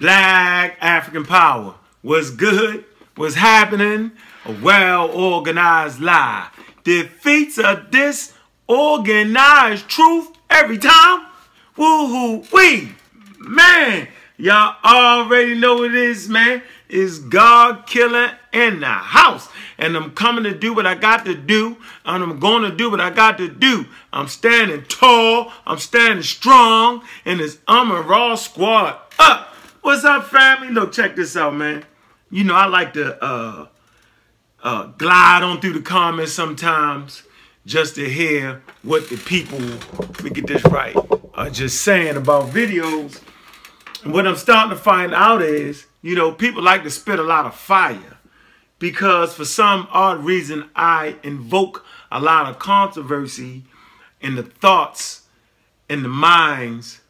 Black African power. What's good? What's happening? A well-organized lie defeats a disorganized truth every time. Woo-hoo-wee. Man, y'all already know what it is, man. It's God Killer in the house. And I'm coming to do what I got to do. And I'm going to do what I got to do. I'm standing tall. I'm standing strong. And it's Umar Raw Squad up. What's up, family? Look, check this out, man. You know, I like to glide on through the comments sometimes just to hear what the people, let me get this right, are just saying about videos. And what I'm starting to find out is, you know, people like to spit a lot of fire because for some odd reason I invoke a lot of controversy in the thoughts and the minds,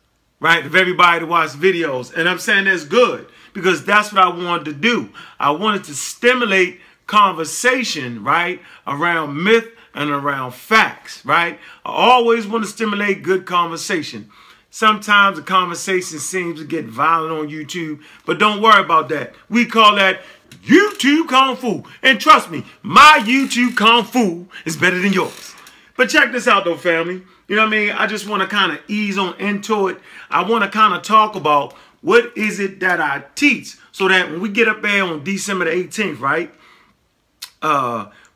right, of everybody that watch videos. And I'm saying that's good because that's what I wanted to do. I wanted to stimulate conversation, right, around myth and around facts, right? I always want to stimulate good conversation. Sometimes the conversation seems to get violent on YouTube, but don't worry about that. We call that YouTube Kung Fu. And trust me, my YouTube Kung Fu is better than yours. But check this out, though, family. You know what I mean? I just want to kind of ease on into it. I want to kind of talk about what is it that I teach so that when we get up there on December the 18th, right,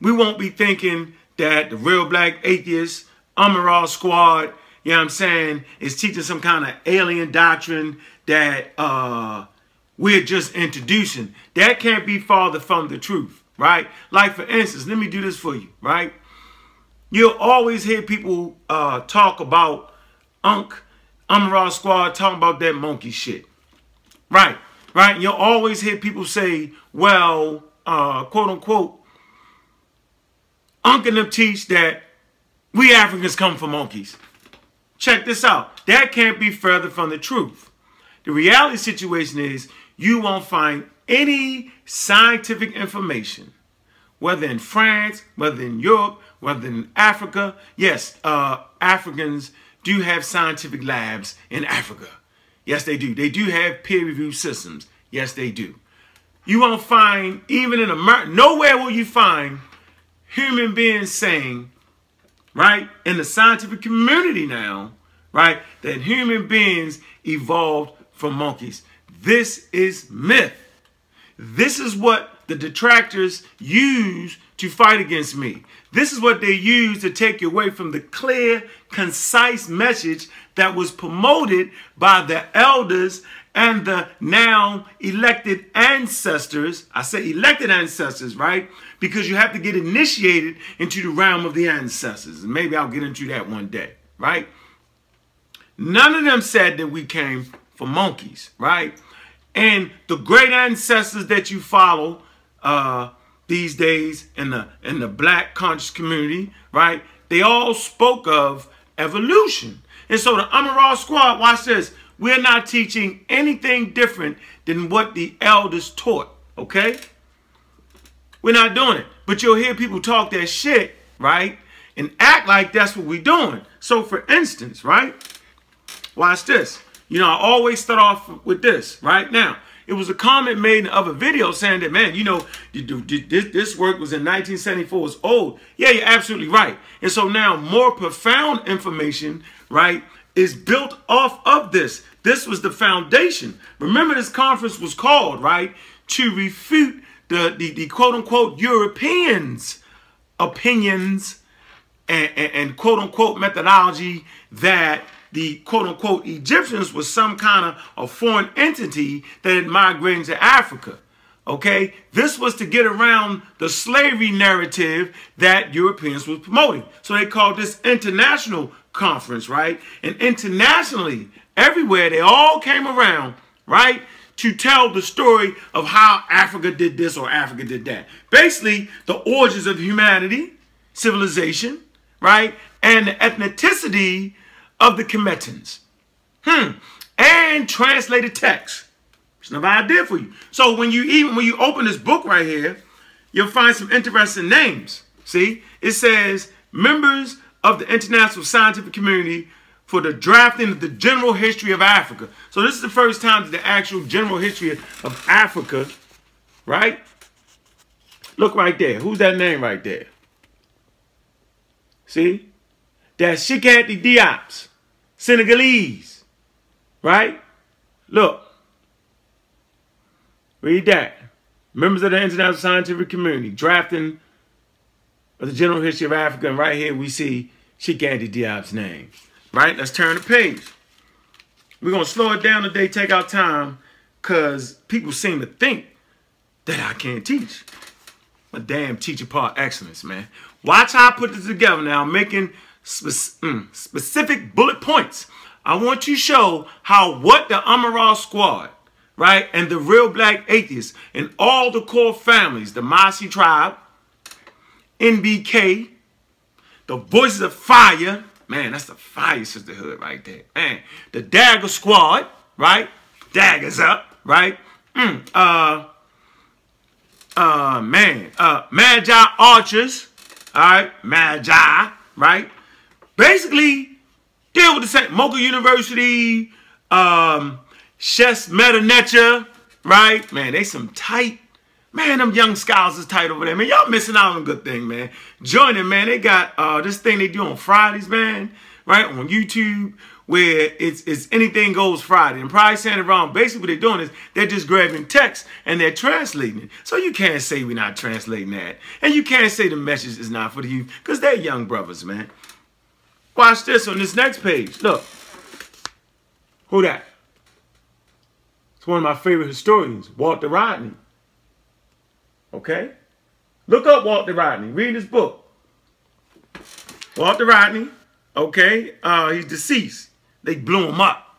we won't be thinking that the Real Black Atheist, Umar Raw Squad, you know what I'm saying, is teaching some kind of alien doctrine that we're just introducing. That can't be farther from the truth, right? Like, for instance, let me do this for you, right? You'll always hear people talk about Umar Raw Squad talking about that monkey shit, right? Right? You'll always hear people say, well, quote unquote, Unk and them teach that we Africans come from monkeys. Check this out. That can't be further from the truth. The reality situation is you won't find any scientific information, whether in France, whether in Europe, whether in Africa. Yes, Africans do have scientific labs in Africa. Yes, they do. They do have peer-reviewed systems. Yes, they do. You won't find, even in America, nowhere will you find human beings saying, right, in the scientific community now, right, that human beings evolved from monkeys. This is myth. This is what the detractors use to fight against me. This is what they use to take away from the clear, concise message that was promoted by the elders and the now elected ancestors. I say elected ancestors, right? Because you have to get initiated into the realm of the ancestors. And maybe I'll get into that one day, right? None of them said that we came from monkeys, right? And the great ancestors that you follow these days in the black conscious community, right? They all spoke of evolution. And so the Umar Raw Squad, watch this. We're not teaching anything different than what the elders taught, okay? We're not doing it. But you'll hear people talk that shit, right? And act like that's what we're doing. So for instance, right? Watch this. You know, I always start off with this, right? Now, it was a comment made in another video saying that, man, you know, this work was in 1974, it's old. Yeah, you're absolutely right. And so now more profound information, right, is built off of this. This was the foundation. Remember, this conference was called, right, to refute the quote-unquote Europeans' opinions and quote-unquote methodology that the quote-unquote Egyptians was some kind of a foreign entity that had migrated to Africa, okay? This was to get around the slavery narrative that Europeans was promoting. So they called this international conference, right? And internationally, everywhere, they all came around, right, to tell the story of how Africa did this or Africa did that. Basically, the origins of humanity, civilization, right, and the ethnicity of the Kemetans, and translated text. It's another idea for you. So when you open this book right here, you'll find some interesting names. See, it says members of the international scientific community for the drafting of the general history of Africa. So this is the first time that the actual general history of Africa, right? Look right there. Who's that name right there? See? That's Cheikhati Diop, Senegalese, right? Look. Read that. Members of the International Scientific Community, drafting of the general history of Africa. And right here we see Cheikhati Diop's name. Right? Let's turn the page. We're going to slow it down today, take our time, because people seem to think that I can't teach. My damn teacher par excellence, man. Watch how I put this together now. I'm making specific bullet points. I want you to show how what the Umar Squad, right, and the Real Black Atheists, and all the core families, the Mossi Tribe, NBK, the Voices of Fire, man, that's the Fire Sisterhood right there, man. The Dagger Squad, right? Daggers up, right? Magi Archers, all right? Magi, right? Basically, deal with the same. Mocha University, Shes Metanecha, right? Man, they some tight. Man, them young scholars is tight over there. Man, y'all missing out on a good thing, man. Join them, man. They got this thing they do on Fridays, man, right? On YouTube, where it's Anything Goes Friday. And probably saying it wrong. Basically, what they're doing is they're just grabbing text and they're translating it. So you can't say we're not translating that. And you can't say the message is not for the youth, because they're young brothers, man. Watch this on this next page. Look. Who that? It's one of my favorite historians, Walter Rodney. Okay? Look up Walter Rodney. Read his book. Walter Rodney, okay? He's deceased. They blew him up.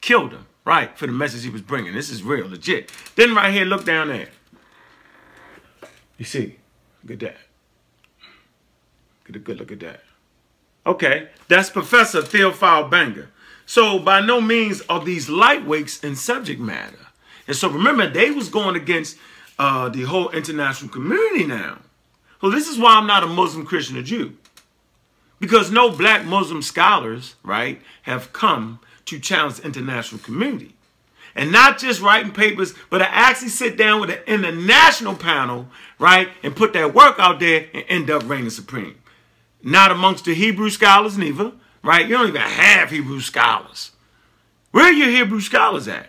Killed him, right, for the message he was bringing. This is real, legit. Then right here, look down there. You see? Look at that. Get a good look at that. Okay, that's Professor Theophile Banger. So by no means are these lightweights in subject matter. And so remember, they was going against the whole international community now. So this is why I'm not a Muslim, Christian, or Jew. Because no black Muslim scholars, right, have come to challenge the international community. And not just writing papers, but I actually sit down with an international panel, right, and put that work out there and end up reigning supreme. Not amongst the Hebrew scholars neither, right? You don't even have Hebrew scholars. Where are your Hebrew scholars at?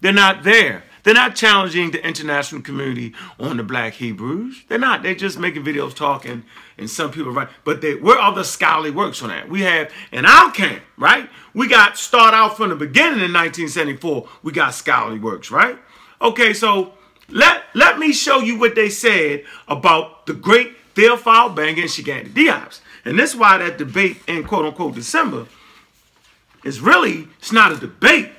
They're not there. They're not challenging the international community on the black Hebrews. They're not. They're just making videos talking, and some people write. But where are the scholarly works on that? We have, in our camp, right? We got start out from the beginning in 1974. We got scholarly works, right? Okay, so let me show you what they said about the great Theophile Banger and Cheikhati Diop. And that's why that debate in quote-unquote December is really, it's not a debate,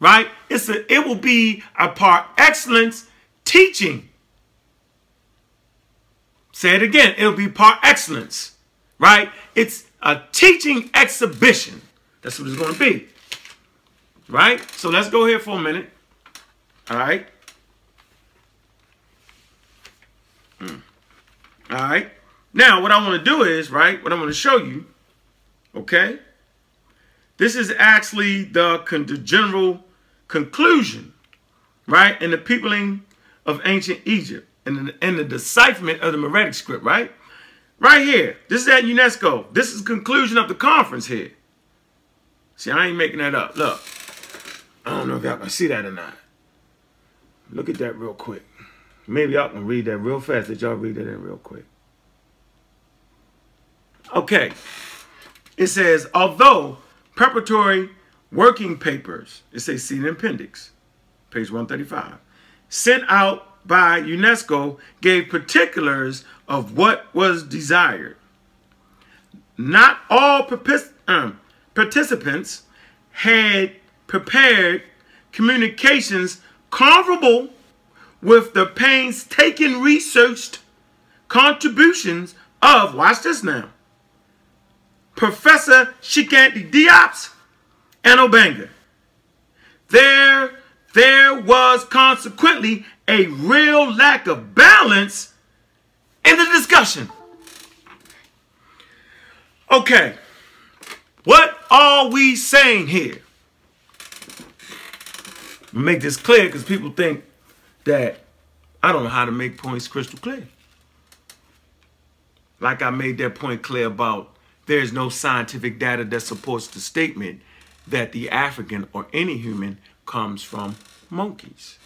right? It will be a par excellence teaching. Say it again. It'll be par excellence, right? It's a teaching exhibition. That's what it's going to be, right? So let's go here for a minute, all right? All right. Now, what I want to do is, right, what I want to show you, okay, this is actually the general conclusion, right, and the peopling of ancient Egypt and the decipherment of the Meretic script, right? Right here. This is at UNESCO. This is the conclusion of the conference here. See, I ain't making that up. Look. I don't know if y'all can see that or not. Look at that real quick. Maybe y'all can read that real fast. Did y'all read that in real quick? Okay. It says, although preparatory working papers, it says, see the appendix, page 135, sent out by UNESCO gave particulars of what was desired. Not all participants had prepared communications comparable with the painstaking researched contributions of, watch this now, Professor Cheikhati Diop and Banger. There was consequently a real lack of balance in the discussion. Okay, What are we saying here? Make this clear, because people think that I don't know how to make points crystal clear. Like I made that point clear about there's no scientific data that supports the statement that the African or any human comes from monkeys.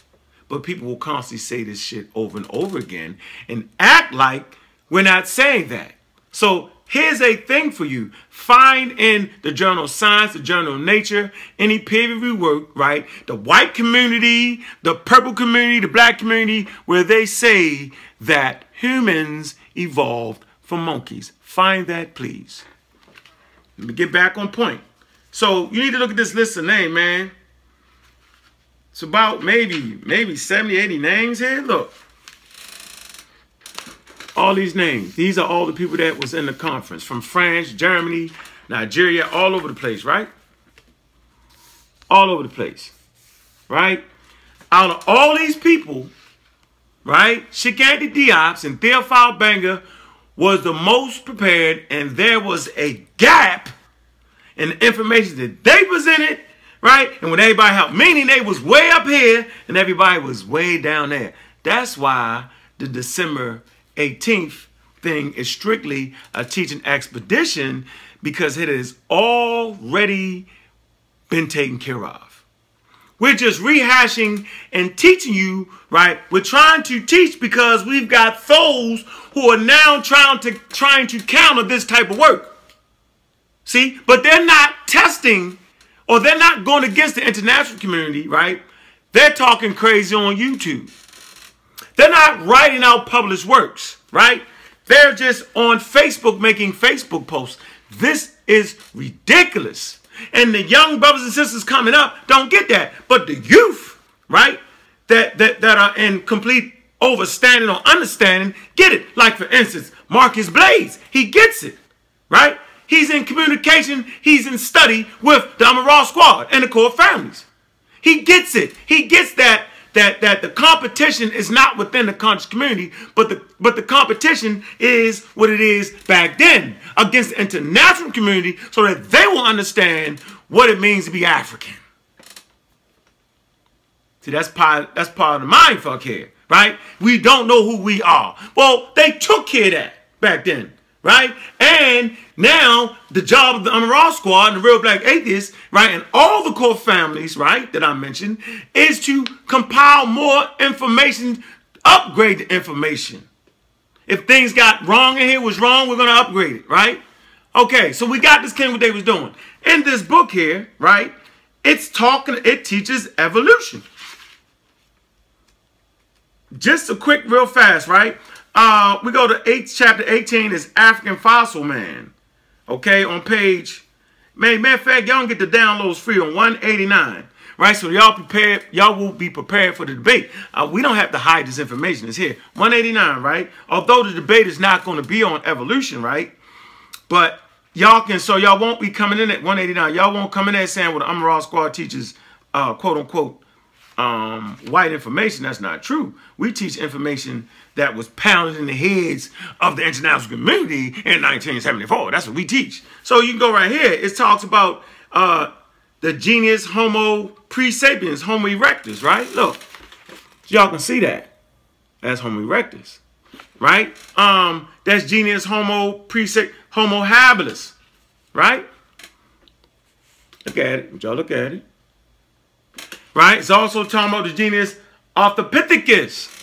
But people will constantly say this shit over and over again and act like we're not saying that. So here's a thing for you. Find in the journal of Science, the journal of Nature, any peer-reviewed work, right? The white community, the purple community, the black community, where they say that humans evolved from monkeys. Find that, please. Let me get back on point. So you need to look at this list of names, man. It's about maybe 70, 80 names here. Look. All these names. These are all the people that was in the conference from France, Germany, Nigeria, all over the place, right? All over the place, right? Out of all these people, right, Shigandi Diop and Theophile Banga was the most prepared, and there was a gap in the information that they presented, right? And when everybody helped, meaning they was way up here and everybody was way down there. That's why the December 18th thing is strictly a teaching expedition, because it has already been taken care of. We're just rehashing and teaching you, right? We're trying to teach because we've got those who are now trying to counter this type of work. See, but they're not testing, or they're not going against the international community, right? They're talking crazy on YouTube. They're not writing out published works, right? They're just on Facebook making Facebook posts. This is ridiculous. And the young brothers and sisters coming up don't get that. But the youth, right, that are in complete overstanding or understanding get it. Like, for instance, Marcus Blaze, he gets it, right? He's in communication. He's in study with the Amaral Squad and the Core Families. He gets it. He gets that the competition is not within the conscious community, but the competition is what it is back then against the international community, so that they will understand what it means to be African. See, that's part of the mindfuck here, right? We don't know who we are. Well, they took care of that back then, right? And now the job of the Amaral Squad and the Real Black Atheists, right, and all the Core Families, right, that I mentioned, is to compile more information, upgrade the information. If things got wrong in here, was wrong, we're going to upgrade it, right? Okay, so we got this thing what they was doing. In this book here, right, it teaches evolution. Just a quick, real fast, right? We go to chapter 18 is African Fossil Man. Okay, on page, matter of fact, y'all can get the downloads free on 189. Right, so y'all prepared, y'all will be prepared for the debate. We don't have to hide this information. It's here, 189, right? Although the debate is not going to be on evolution, right? But y'all can, so y'all won't be coming in at 189. Y'all won't come in there saying, well, the Amaral Squad teaches, quote unquote, white information. That's not true. We teach information that was pounded in the heads of the international community in 1974. That's what we teach. So you can go right here. It talks about the genus Homo pre-sapiens, Homo erectus, right? Look, y'all can see that. That's Homo erectus, right? That's genus Homo pre-sapiens, Homo habilis, right? Look at it. Y'all look at it. Right? It's also talking about the genus Australopithecus.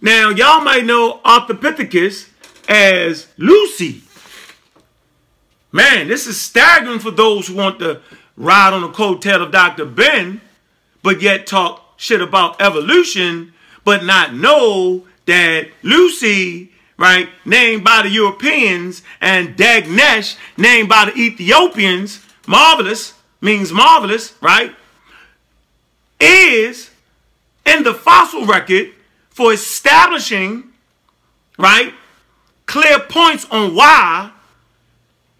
Now, y'all might know Australopithecus as Lucy. Man, this is staggering for those who want to ride on the coattail of Dr. Ben, but yet talk shit about evolution, but not know that Lucy, right, named by the Europeans, and Dagnesh, named by the Ethiopians, marvelous, means marvelous, right? Is in the fossil record for establishing, right, clear points on why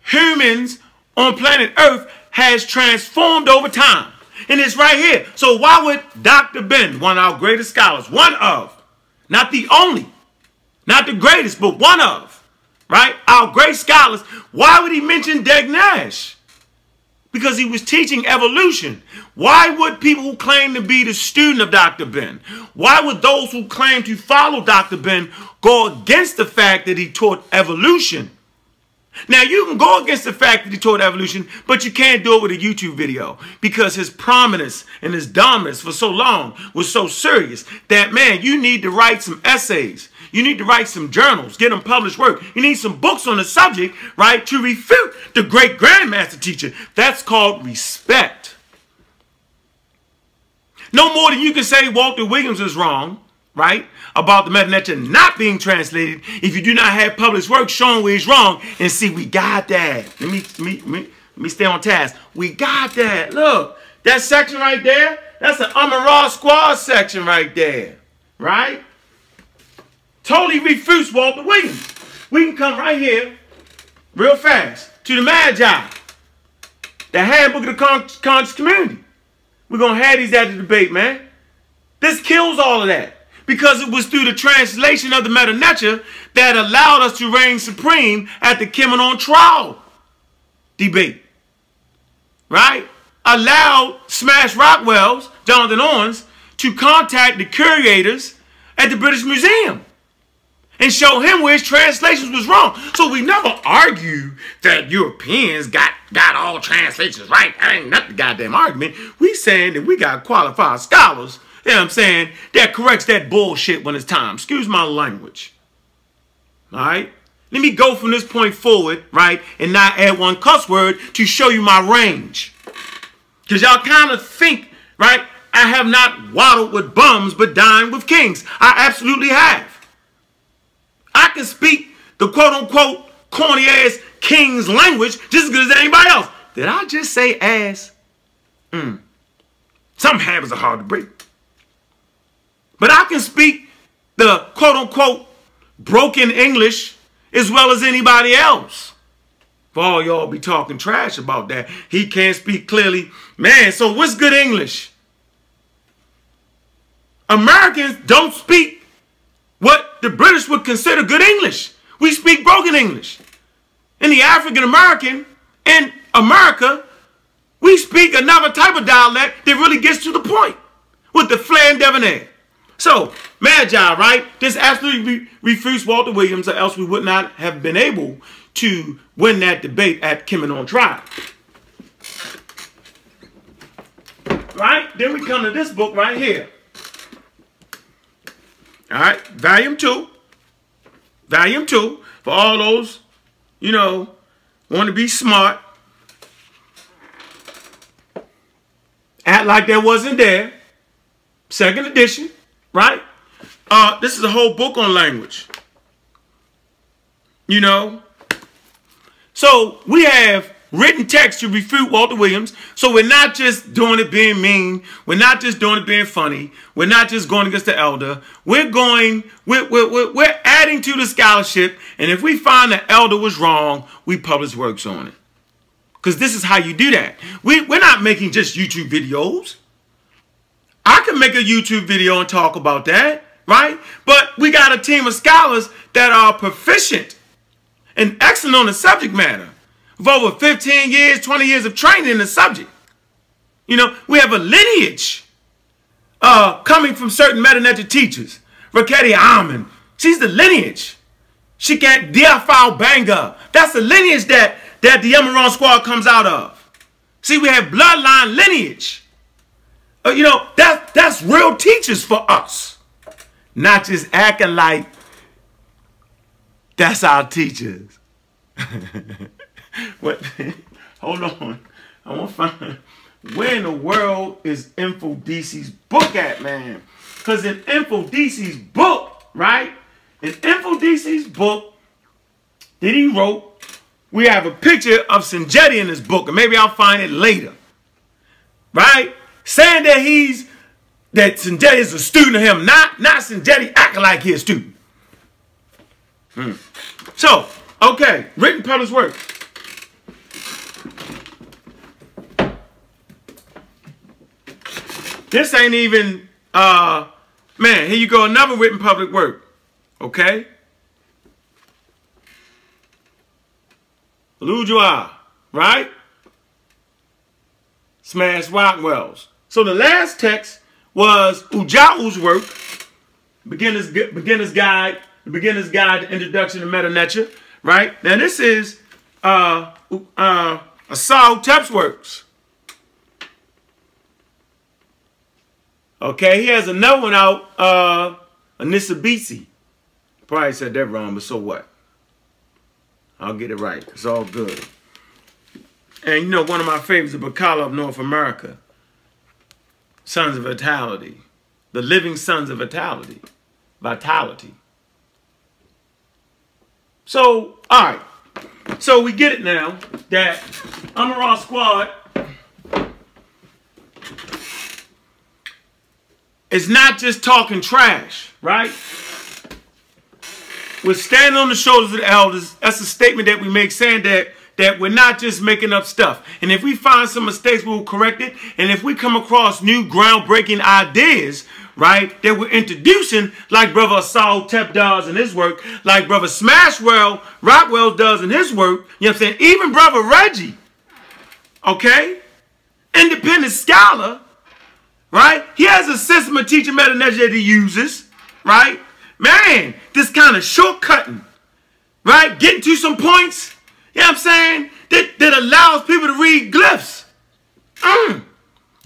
humans on planet Earth has transformed over time. And it's right here. So why would Dr. Ben, one of our greatest scholars, one of, not the only, not the greatest, but one of, right, our great scholars, why would he mention Dagnesh? because he was teaching evolution. Why would people who claim to be the student of Dr. Ben, why would those who claim to follow Dr. Ben go against the fact that he taught evolution? Now, you can go against the fact that he taught evolution, but you can't do it with a YouTube video because his prominence and his dominance for so long was so serious that, man, you need to write some essays. You need to write some journals, get them published work. You need some books on the subject, right, to refute the great grandmaster teacher. That's called respect. No more than you can say Walter Williams is wrong, right, about the Madanetcha not being translated if you do not have published work showing where he's wrong. And see, we got that. Let me stay on task. We got that. Look, that section right there, that's an Amin-Ra Squad section right there, right? Totally refutes Walter Williams. We can come right here real fast to the Magi, the handbook of the conscious community. We're going to have these at the debate, man. This kills all of that. Because it was through the translation of the Madanetcha that allowed us to reign supreme at the Kemen on Trial debate. Right? Allowed Smash Rockwell's, Jonathan Owens, to contact the curators at the British Museum and show him where his translations was wrong. So we never argue that Europeans got all translations right. That ain't not the goddamn argument. We saying that we got qualified scholars, you know what I'm saying, that corrects that bullshit when it's time. Excuse my language. All right? Let me go from this point forward, right, and not add one cuss word to show you my range. Because y'all kind of think, right, I have not waddled with bums but dined with kings. I absolutely have. I can speak the quote-unquote corny-ass king's language just as good as anybody else. Did I just say ass? Some habits are hard to break. But I can speak the quote-unquote broken English as well as anybody else. For all y'all be talking trash about that. He can't speak clearly. Man, so what's good English? Americans don't speak what the British would consider good English. We speak broken English. In the African-American, in America, we speak another type of dialect that really gets to the point with the flair and debonair. So, Magi, right? This absolutely refutes Walter Williams, or else we would not have been able to win that debate at Kemen on Trial. Right? Then we come to this book right here. All right? Volume 2. Volume 2. For all those, you know, want to be smart. Act like that wasn't there. Second edition. Right? This is a whole book on language. You know? So we have written text to refute Walter Williams. So we're not just doing it being mean. We're not just doing it being funny. We're not just going against the elder. We're adding to the scholarship. And if we find the elder was wrong, we publish works on it. Because this is how you do that. We're not making just YouTube videos. I can make a YouTube video and talk about that, right? But we got a team of scholars that are proficient and excellent on the subject matter. With over 15 years, 20 years of training in the subject. You know, we have a lineage coming from certain Madanetcha teachers. Raketi Amin, she's the lineage. She got Diafau Banga. That's the lineage that the Amin-Ra Squad comes out of. See, we have bloodline lineage. You know, that's real teachers for us. Not just acting like that's our teachers. What? Hold on. I want to find where in the world is InfoDC's book at, man? Because in InfoDC's book, right? In InfoDC's book that he wrote, we have a picture of Sanjetti in his book. And maybe I'll find it later. Right? Saying that Sanjetti is a student of him, not Sanjetti acting like he's a student. So, okay, written published work. This ain't even man, here you go, another written public work. Okay. Lujua, right? smash Rockwell's. So the last text was Ujau's work, Beginner's Guide, Introduction to Metanetia, right? Now this is Esau Tep's works. Okay, he has another one out, Anisabisi. Probably said that wrong, but so what? I'll get it right. It's all good. And you know, one of my favorites is Bacala of North America. Sons of Vitality. The Living Sons of Vitality. So, all right. So we get it now that Amarah Squad is not just talking trash, right? We're standing on the shoulders of the elders. That's a statement that we make saying that we're not just making up stuff. And if we find some mistakes, we'll correct it. And if we come across new groundbreaking ideas, right, that we're introducing, like Brother Saul Tep does in his work, like Brother Smashwell Rockwell does in his work, you know what I'm saying? Even Brother Reggie, okay, independent scholar, right? He has a system of teaching methodology that he uses, right? Man, this kind of shortcutting, right? Getting to some points, you know what I'm saying? That allows people to read glyphs.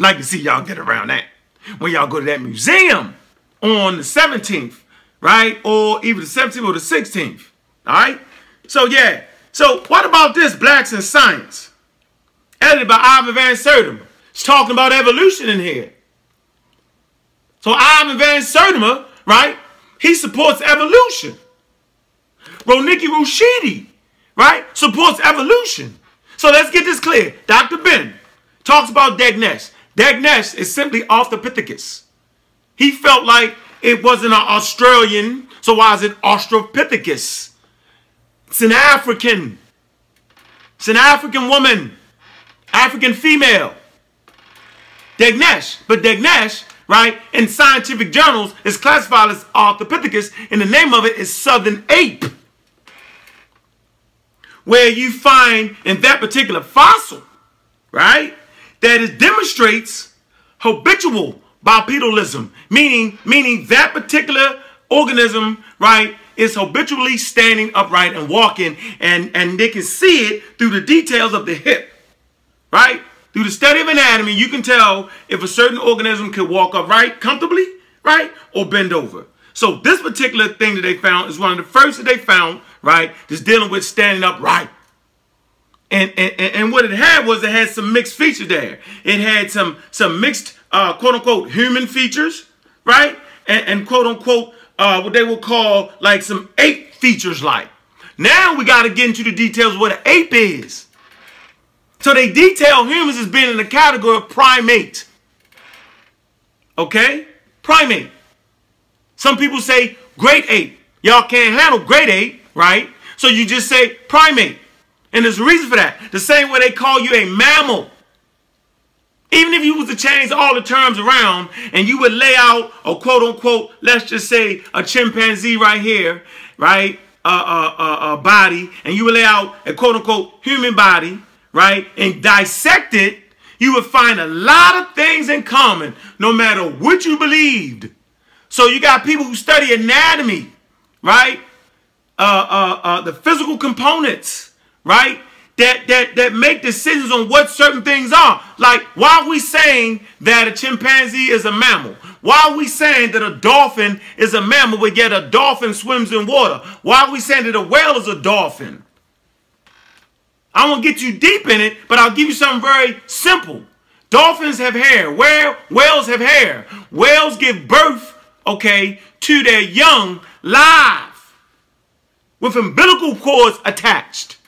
Like to see y'all get around that. When y'all go to that museum on the 17th, right? Or either the 17th or the 16th, all right? So, yeah. So, what about this, Blacks in Science? Edited by Ivan Van Sertima. It's talking about evolution in here. So, Ivan Van Sertima, right? He supports evolution. Roniki Rushidi, right, supports evolution. So let's get this clear. Dr. Ben talks about Dagnesh. Dagnesh is simply Australopithecus. He felt like it wasn't an Australian, so why is it Australopithecus? It's an African. It's an African woman. African female. Dagnesh. But Dagnesh, right, in scientific journals, is classified as Australopithecus, and the name of it is Southern Ape. Where you find in that particular fossil, right, that it demonstrates habitual bipedalism, meaning that particular organism, right, is habitually standing upright and walking, and they can see it through the details of the hip, right? Through the study of anatomy, you can tell if a certain organism can walk upright comfortably, right, or bend over. So this particular thing that they found is one of the first that they found, right, that's dealing with standing upright. And what it had was, it had some mixed features there. It had some mixed, quote-unquote, human features, right, and quote-unquote, what they would call, like, some ape features like. Now we got to get into the details of what an ape is. So they detail humans as being in the category of primate. Okay? Primate. Some people say great ape. Y'all can't handle great ape, right? So you just say primate. And there's a reason for that. The same way they call you a mammal. Even if you was to change all the terms around and you would lay out a quote-unquote, let's just say a chimpanzee right here, right? A body. And you would lay out a quote-unquote human body, right, and dissect it, you would find a lot of things in common, no matter what you believed. So you got people who study anatomy, right, the physical components, right, that make decisions on what certain things are. Like, why are we saying that a chimpanzee is a mammal? Why are we saying that a dolphin is a mammal, but yet a dolphin swims in water? Why are we saying that a whale is a dolphin? I won't get you deep in it, but I'll give you something very simple. Dolphins have hair. Whales have hair. Whales give birth, okay, to their young live with umbilical cords attached.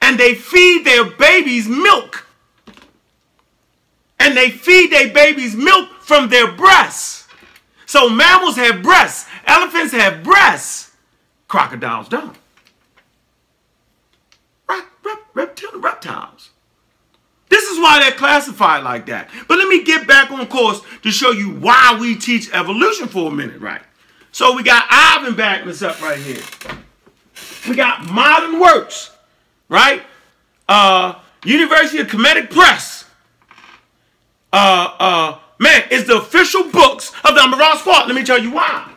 And they feed their babies milk. And they feed their babies milk from their breasts. So mammals have breasts. Elephants have breasts. Crocodiles don't. Reptiles. This is why they're classified like that. But let me get back on course to show you why we teach evolution for a minute, right? So we got Ivan backing us up right here. We got Modern Works, right? University of Kemetic Press. man, it's the official books of the Amaral Squad. Let me tell you why.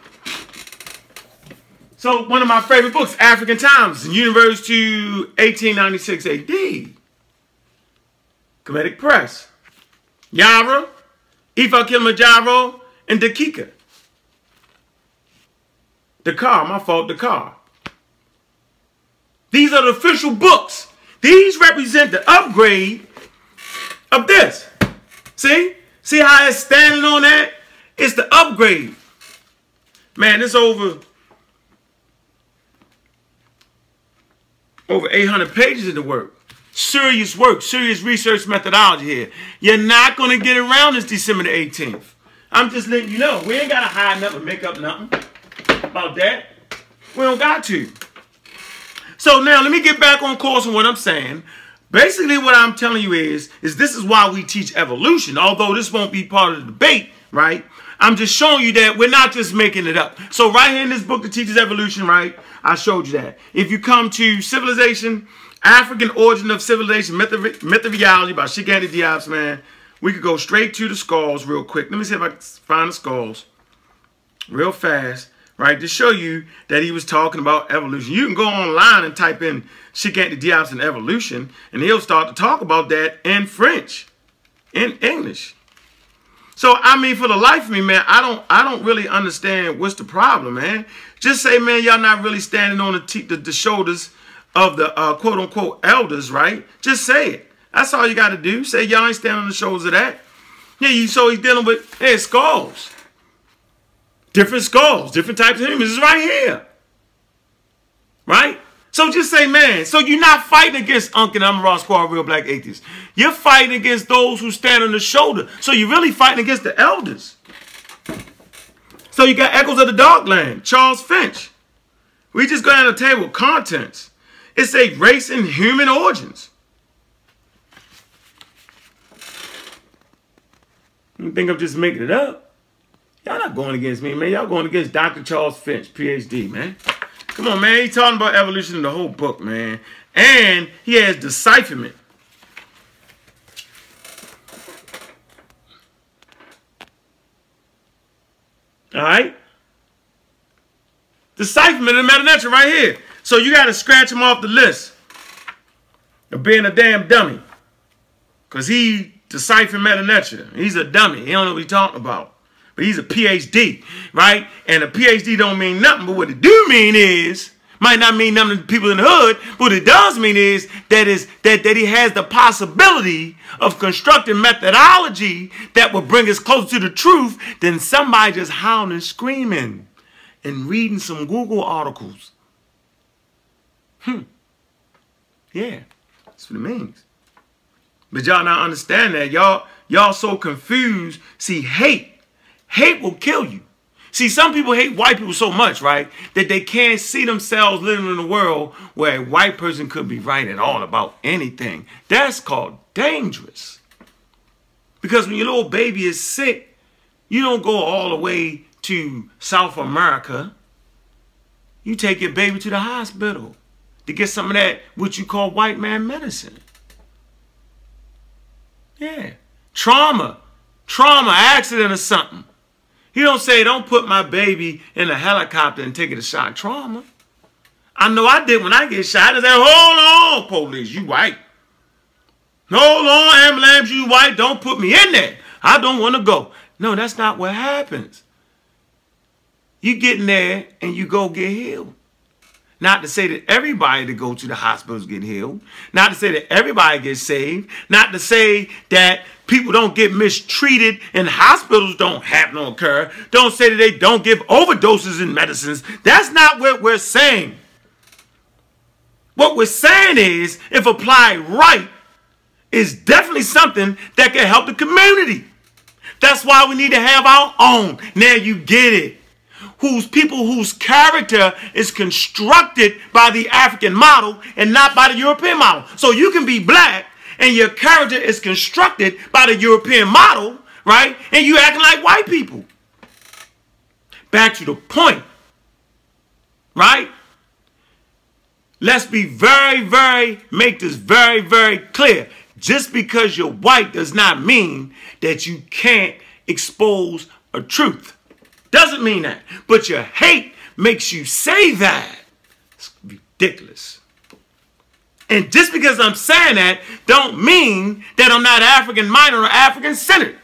So one of my favorite books, African Times, Universe to 1896 AD. Comedic Press. Yara, Ifa Kilimanjaro, and Dakika. Dakar, my fault, Dakar. These are the official books. These represent the upgrade of this. See? See how it's standing on that? It's the upgrade. Man, it's over 800 pages of the work. Serious work, serious research methodology here. You're not going to get around this December the 18th. I'm just letting you know. We ain't got to hide nothing, make up nothing about that. We don't got to. So now let me get back on course on what I'm saying. Basically what I'm telling you is this is why we teach evolution. Although this won't be part of the debate, right? I'm just showing you that we're not just making it up. So right here in this book that teaches evolution, right? I showed you that. If you come to Civilization, African Origin of Civilization, Methodology by Cheikh Anta Diop, man, we could go straight to the skulls real quick. Let me see if I can find the skulls real fast. Right, to show you that he was talking about evolution. You can go online and type in Cheikh Anta Diop and evolution, and he'll start to talk about that in French, in English. So, I mean, for the life of me, man, I don't really understand what's the problem, man. Just say, man, y'all not really standing on the shoulders of the quote-unquote elders, right? Just say it. That's all you got to do. Say y'all ain't standing on the shoulders of that. Yeah, so he's dealing with, hey, skulls. Different skulls, different types of humans. It's right here. Right? So just say, man, so you're not fighting against Unc and Amaral Squad, Real Black Atheists. You're fighting against those who stand on the shoulder. So you're really fighting against the elders. So you got Echoes of the Darkland, Charles Finch. We just go down the table, contents. It says race and human origins. You think I'm just making it up? Y'all not going against me, man. Y'all going against Dr. Charles Finch, PhD, man. Come on, man. He's talking about evolution in the whole book, man. And he has decipherment. All right? Decipherment of the Metanatural right here. So you got to scratch him off the list of being a damn dummy. Because he deciphered Metanatural. He's a dummy. He don't know what he's talking about. But he's a PhD, right? And a PhD don't mean nothing. But what it do mean is, might not mean nothing to people in the hood, but what it does mean is that he has the possibility of constructing methodology that will bring us closer to the truth than somebody just howling and screaming and reading some Google articles. Yeah, that's what it means. But y'all not understand that. Y'all so confused. See, hate. Hate will kill you. See, some people hate white people so much, right, that they can't see themselves living in a world where a white person could be right at all about anything. That's called dangerous. Because when your little baby is sick, you don't go all the way to South America. You take your baby to the hospital to get some of that, what you call white man medicine. Yeah. Trauma, accident or something. You don't say, don't put my baby in a helicopter and take it to shock trauma. I know I did when I get shot. I said, hold on, police, you white. Hold on, ambulance, you white. Don't put me in there. I don't want to go. No, that's not what happens. You get in there and you go get healed. Not to say that everybody that goes to the hospitals get healed. Not to say that everybody gets saved. Not to say that people don't get mistreated and hospitals don't happen to occur. Don't say that they don't give overdoses in medicines. That's not what we're saying. What we're saying is, if applied right, it's definitely something that can help the community. That's why we need to have our own. Now you get it. Whose people whose character is constructed by the African model and not by the European model. So you can be black and your character is constructed by the European model, right? And you acting like white people. Back to the point, right? Let's be very, very, make this very, very clear. Just because you're white does not mean that you can't expose a truth. Doesn't mean that. But your hate makes you say that. It's ridiculous. And just because I'm saying that don't mean that I'm not African minor or African-centered.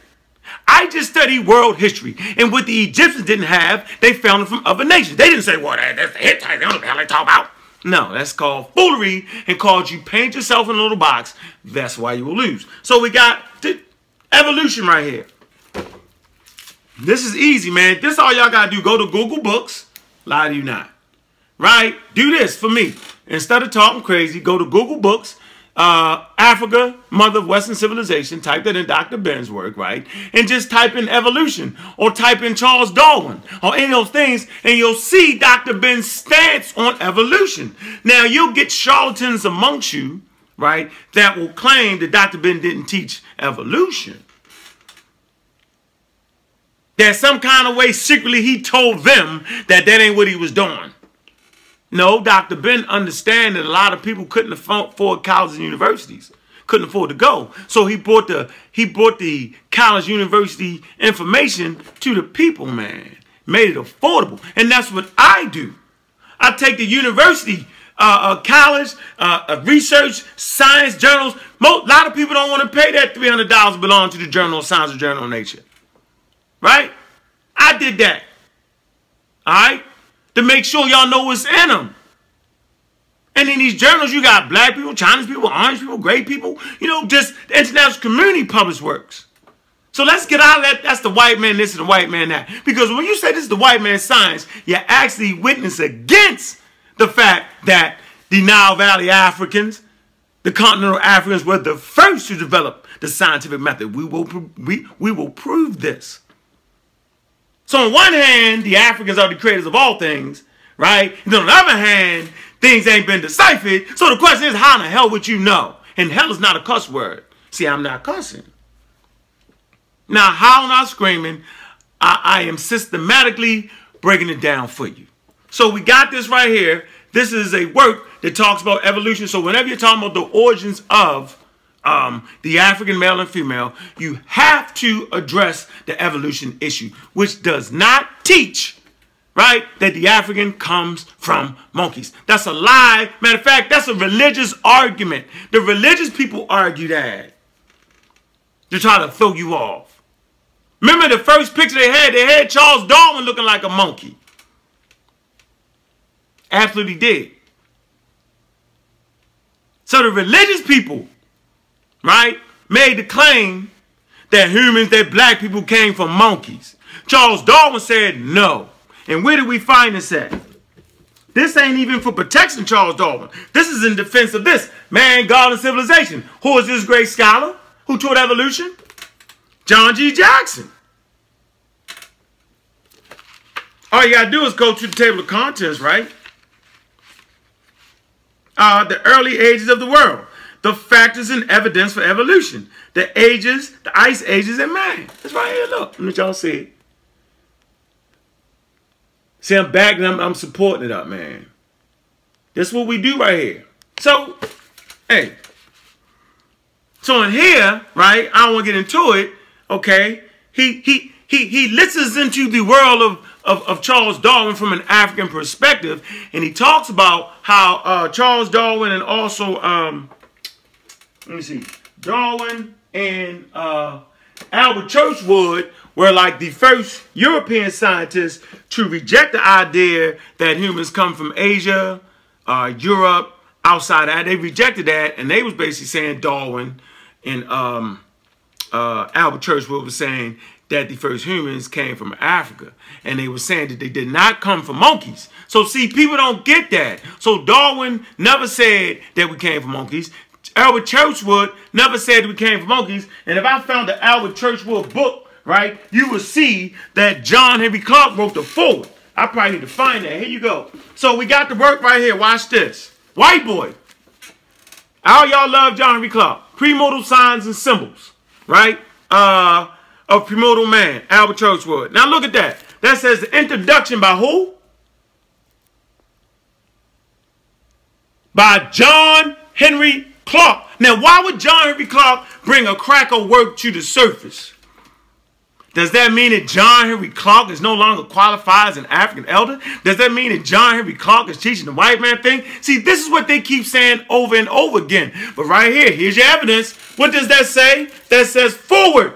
I just study world history. And what the Egyptians didn't have, they found it from other nations. They didn't say, well, that's the Hittites. They don't know what the hell they talk about. No, that's called foolery and called you paint yourself in a little box. That's why you will lose. So we got the evolution right here. This is easy, man. This is all y'all got to do. Go to Google Books. Lie to you not. Right? Do this for me. Instead of talking crazy, go to Google Books. Africa, mother of Western civilization, type that in Dr. Ben's work, right? And just type in evolution or type in Charles Darwin or any of those things, and you'll see Dr. Ben's stance on evolution. Now, you'll get charlatans amongst you, right, that will claim that Dr. Ben didn't teach evolution. That some kind of way secretly he told them that ain't what he was doing. No, Dr. Ben understands that a lot of people couldn't afford colleges and universities, couldn't afford to go. So he brought the college university information to the people, man, made it affordable. And that's what I do. I take the university, college, research, science, journals. A lot of people don't want to pay that $300 belong to the Journal of Science or Journal of Nature. Right? I did that. All right? To make sure y'all know what's in them. And in these journals, you got black people, Chinese people, orange people, gray people. You know, just the international community published works. So let's get out of that. That's the white man this and the white man that. Because when you say this is the white man's science, you actually witness against the fact that the Nile Valley Africans, the continental Africans, were the first to develop the scientific method. We will prove this. So on one hand, the Africans are the creators of all things, right? And on the other hand, things ain't been deciphered. So the question is, how in the hell would you know? And hell is not a cuss word. See, I'm not cussing. Now, how not screaming, I am systematically breaking it down for you. So we got this right here. This is a work that talks about evolution. So whenever you're talking about the origins of the African male and female, you have to address the evolution issue, which does not teach, right, that the African comes from monkeys. That's a lie. Matter of fact, that's a religious argument. The religious people argue that to try to throw you off. Remember the first picture they had Charles Darwin looking like a monkey. Absolutely did. So the religious people, right, made the claim that humans, that black people came from monkeys. Charles Darwin said no. And where did we find this at? This ain't even for protection, Charles Darwin. This is in defense of this, man, God, and civilization. Who is this great scholar who taught evolution? John G. Jackson. All you got to do is go to the table of contents, right? The early ages of the world. The factors and evidence for evolution. The ages, the ice ages, and man. It's right here, look. Let y'all see it. See, I'm back and I'm supporting it up, man. That's what we do right here. So, hey. So in here, right, I don't want to get into it, okay? He listens into the world of Charles Darwin from an African perspective, and he talks about how Charles Darwin and also... let me see. Darwin and Albert Churchwood were like the first European scientists to reject the idea that humans come from Asia, Europe, outside of that. They rejected that, and they was basically saying Darwin and Albert Churchwood was saying that the first humans came from Africa. And they were saying that they did not come from monkeys. So, see, people don't get that. So Darwin never said that we came from monkeys. Albert Churchwood never said we came from monkeys. And if I found the Albert Churchwood book, right, you will see that John Henry Clark wrote the foreword. I probably need to find that. Here you go. So we got the work right here. Watch this. White boy. All y'all love John Henry Clark. Premodal signs and symbols, right, of premodal man, Albert Churchwood. Now look at that. That says the introduction by who? By John Henry Clark. Now, why would John Henry Clark bring a crack of work to the surface? Does that mean that John Henry Clark is no longer qualified as an African elder? Does that mean that John Henry Clark is teaching the white man thing? See, this is what they keep saying over and over again. But right here, here's your evidence. What does that say? That says "Forward"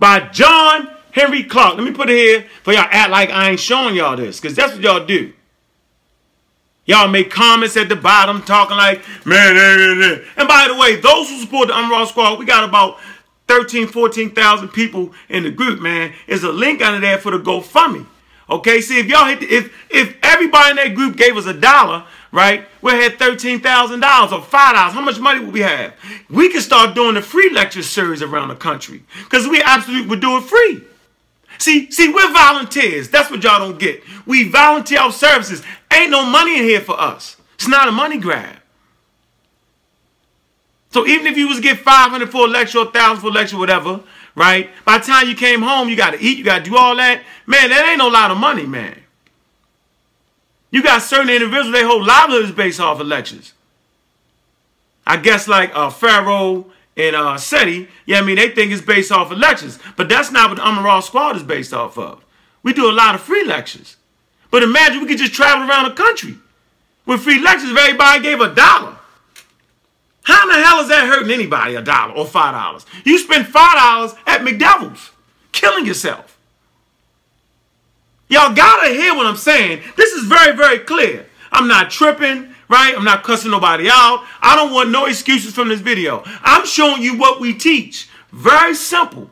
by John Henry Clark. Let me put it here for y'all act like I ain't showing y'all this, because that's what y'all do. Y'all make comments at the bottom talking like, man. And by the way, those who support the Unraw Squad, we got about 13,000, 14,000 people in the group, man. There's a link under there for the GoFundMe. Okay, see, if y'all hit, if everybody in that group gave us $1, right, we had $13,000 or $5. How much money would we have? We could start doing the free lecture series around the country, because we absolutely would do it free. See, we're volunteers. That's what y'all don't get. We volunteer our services. Ain't no money in here for us. It's not a money grab. So even if you was to get $500 for a lecture, $1,000 for a lecture, whatever, right? By the time you came home, you got to eat, you got to do all that. Man, that ain't no lot of money, man. You got certain individuals, their whole livelihood is based off of lectures. I guess like Pharaoh and SETI, yeah, I mean, they think it's based off of lectures. But that's not what the Unraw Squad is based off of. We do a lot of free lectures. But imagine we could just travel around the country with free lectures if everybody gave $1. How in the hell is that hurting anybody, $1 or $5? You spend $5 at McDevil's, killing yourself. Y'all gotta hear what I'm saying. This is very, very clear. I'm not tripping, right? I'm not cussing nobody out. I don't want no excuses from this video. I'm showing you what we teach. Very simple.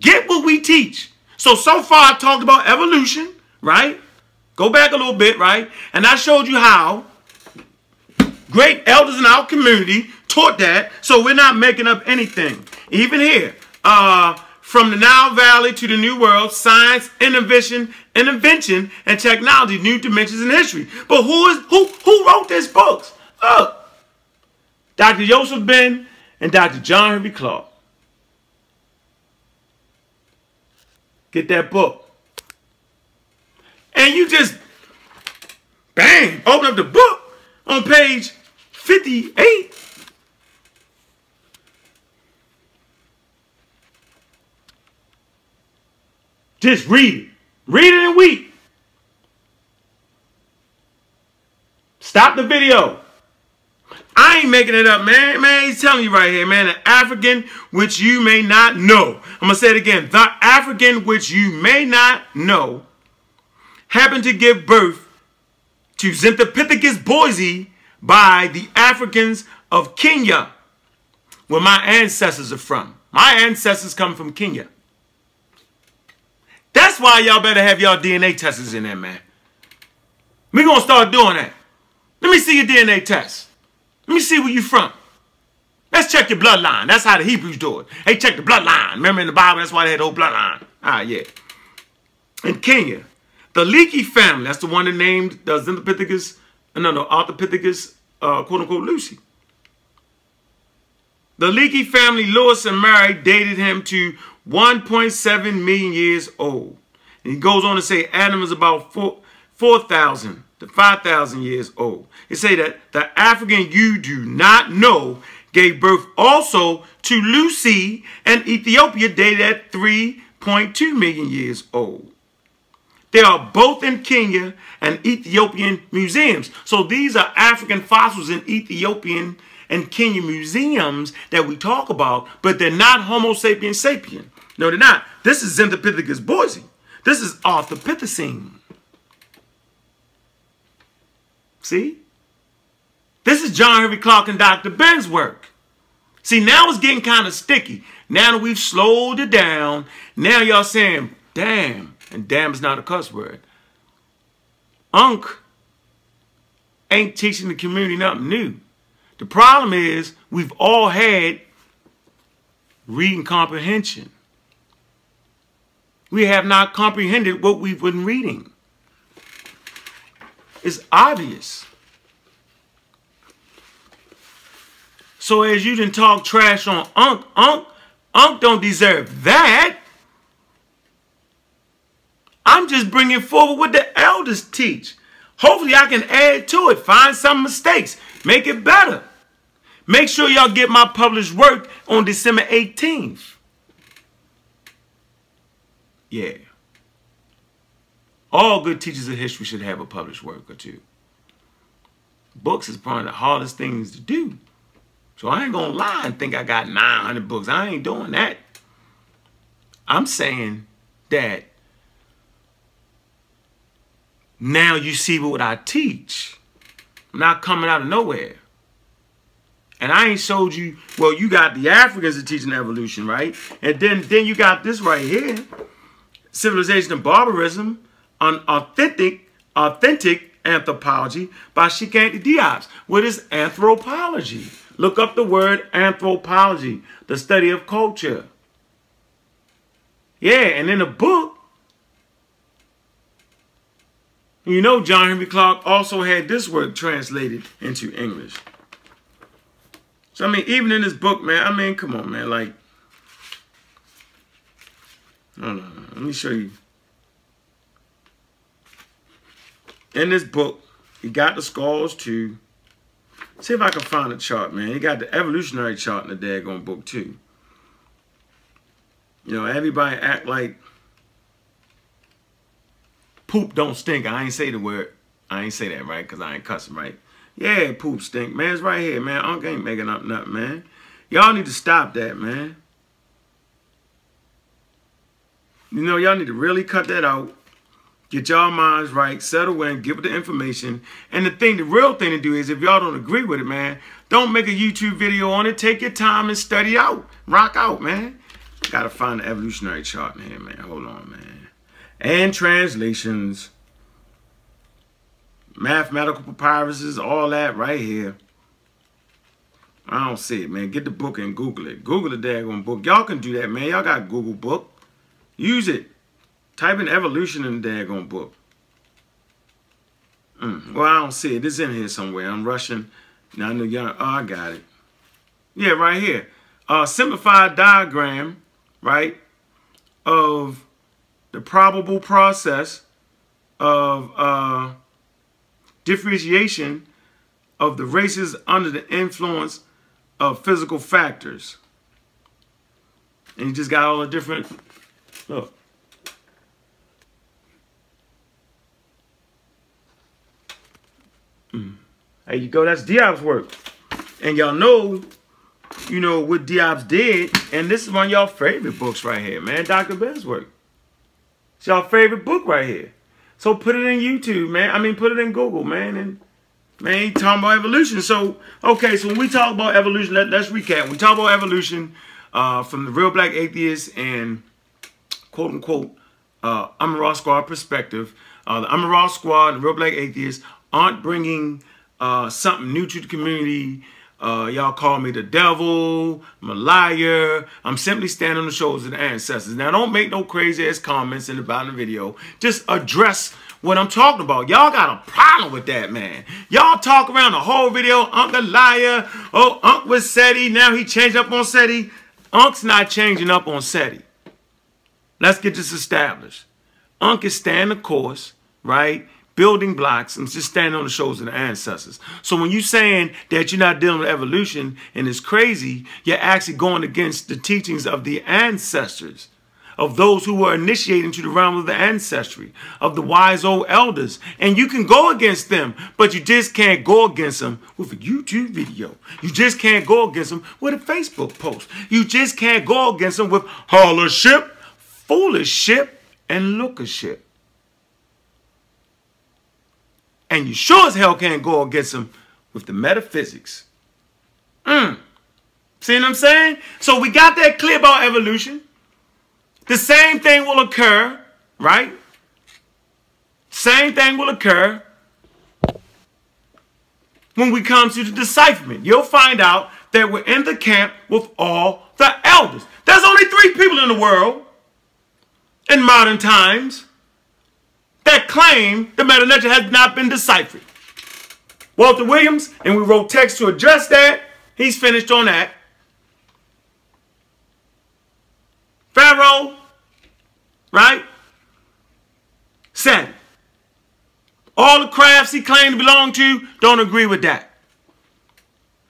Get what we teach. So far I talked about evolution, right? Go back a little bit, right? And I showed you how great elders in our community taught that, so we're not making up anything. Even here, from the Nile Valley to the New World, science, invention, and technology, new dimensions in history. But who wrote these books? Look, Dr. Joseph Ben and Dr. John Henry Clark. Get that book. And you just, bang, open up the book on page 58. Just read it. Read it and weep. Stop the video. I ain't making it up, man. Man, he's telling you right here, man. The African which you may not know. I'm going to say it again. The African which you may not know happened to give birth to Xenopithecus Boise by the Africans of Kenya, where my ancestors are from. My ancestors come from Kenya. That's why y'all better have y'all DNA testers in there, man. We're going to start doing that. Let me see your DNA test. Let me see where you from. Let's check your bloodline. That's how the Hebrews do it. They check the bloodline. Remember in the Bible, that's why they had the old bloodline. Ah, yeah. In Kenya, the Leakey family, that's the one that named the Xenopithecus, Arthropithecus, quote-unquote, Lucy. The Leakey family, Lewis and Mary, dated him to 1.7 million years old. And he goes on to say Adam is about 4,000 to 5,000 years old. They say that the African you do not know gave birth also to Lucy and Ethiopia, dated at 3.2 million years old. They are both in Kenya and Ethiopian museums. So these are African fossils in Ethiopian and Kenya museums that we talk about, but they're not Homo sapiens sapien. No, they're not. This is Xenopithecus Boise. This is Arthropithecine. See? This is John Henry Clark and Dr. Ben's work. See, now it's getting kind of sticky. Now that we've slowed it down, now y'all saying, damn, and damn is not a cuss word. Unc ain't teaching the community nothing new. The problem is we've all had reading comprehension. We have not comprehended what we've been reading. It's obvious. So as you didn't talk trash on Unc don't deserve that. I'm just bringing forward what the elders teach. Hopefully I can add to it, find some mistakes, make it better. Make sure y'all get my published work on December 18th. Yeah. All good teachers of history should have a published work or two. Books is probably the hardest things to do. So I ain't gonna lie and think I got 900 books. I ain't doing that. I'm saying that now you see what I teach. I'm not coming out of nowhere. And I ain't showed you, well, you got the Africans that teaching evolution, right? And then you got this right here. Civilization and Barbarism, an authentic anthropology by Chicanti Diops. What is anthropology? Look up the word anthropology, the study of culture. Yeah, and in the book, you know, John Henry Clark also had this work translated into English. So, I mean, even in this book, man, I mean, come on, man, like, hold on, let me show you. In this book, you got the scholars too. See if I can find a chart, man. You got the evolutionary chart in the daggone book too. You know, everybody act like poop don't stink. I ain't say the word. I ain't say that, right? Because I ain't cussing, right? Yeah, poop stink, man. It's right here, man. Unc ain't making up nothing, man. Y'all need to stop that, man. You know, y'all need to really cut that out. Get y'all minds right. Settle in. Give it the information. And the thing, the real thing to do is if y'all don't agree with it, man, don't make a YouTube video on it. Take your time and study out. Rock out, man. Gotta find the evolutionary chart in here, man. Hold on, man. And translations. Mathematical papyruses, all that right here. I don't see it, man. Get the book and Google it. Google the daggone book. Y'all can do that, man. Y'all got Google Book. Use it. Type in evolution in the daggone book. Well, I don't see it. It's in here somewhere. I'm rushing. Now I know y'all. Oh, I got it. Yeah, right here. Simplified diagram, right, of the probable process of differentiation of the races under the influence of physical factors. And you just got all the different, look. There you go, that's Diop's work. And y'all know, you know, what Diops did, and this is one of y'all favorite books right here, man. Dr. Ben's work. It's y'all favorite book right here. So put it in YouTube, man. I mean, put it in Google, man. And, man, he talking about evolution. So, okay, so when we talk about evolution, let's recap. When we talk about evolution from the Real Black Atheist and, quote-unquote, Amaral Squad perspective. The Amaral Squad, the Real Black Atheists, aren't bringing something new to the community. Y'all call me the devil, I'm a liar. I'm simply standing on the shoulders of the ancestors. Now, don't make no crazy-ass comments in the bottom of the video. Just address what I'm talking about. Y'all got a problem with that, man. Y'all talk around the whole video, Unc the liar. Oh, Unc was SETI. Now he changed up on SETI. Unc's not changing up on SETI. Let's get this established. Unc is staying the course, right? Building blocks and just standing on the shoulders of the ancestors. So when you're saying that you're not dealing with evolution and it's crazy, you're actually going against the teachings of the ancestors, of those who were initiating to the realm of the ancestry, of the wise old elders. And you can go against them, but you just can't go against them with a YouTube video. You just can't go against them with a Facebook post. You just can't go against them with hollership, foolishship, and lookership. And you sure as hell can't go against them with the metaphysics. See what I'm saying? So we got that clear about evolution. The same thing will occur, right? Same thing will occur when we come to the decipherment. You'll find out that we're in the camp with all the elders. There's only 3 people in the world in modern times that claim the meta-ledger has not been deciphered. Walter Williams, and we wrote text to address that. He's finished on that. Pharaoh, right? SETI. All the crafts he claimed to belong to don't agree with that.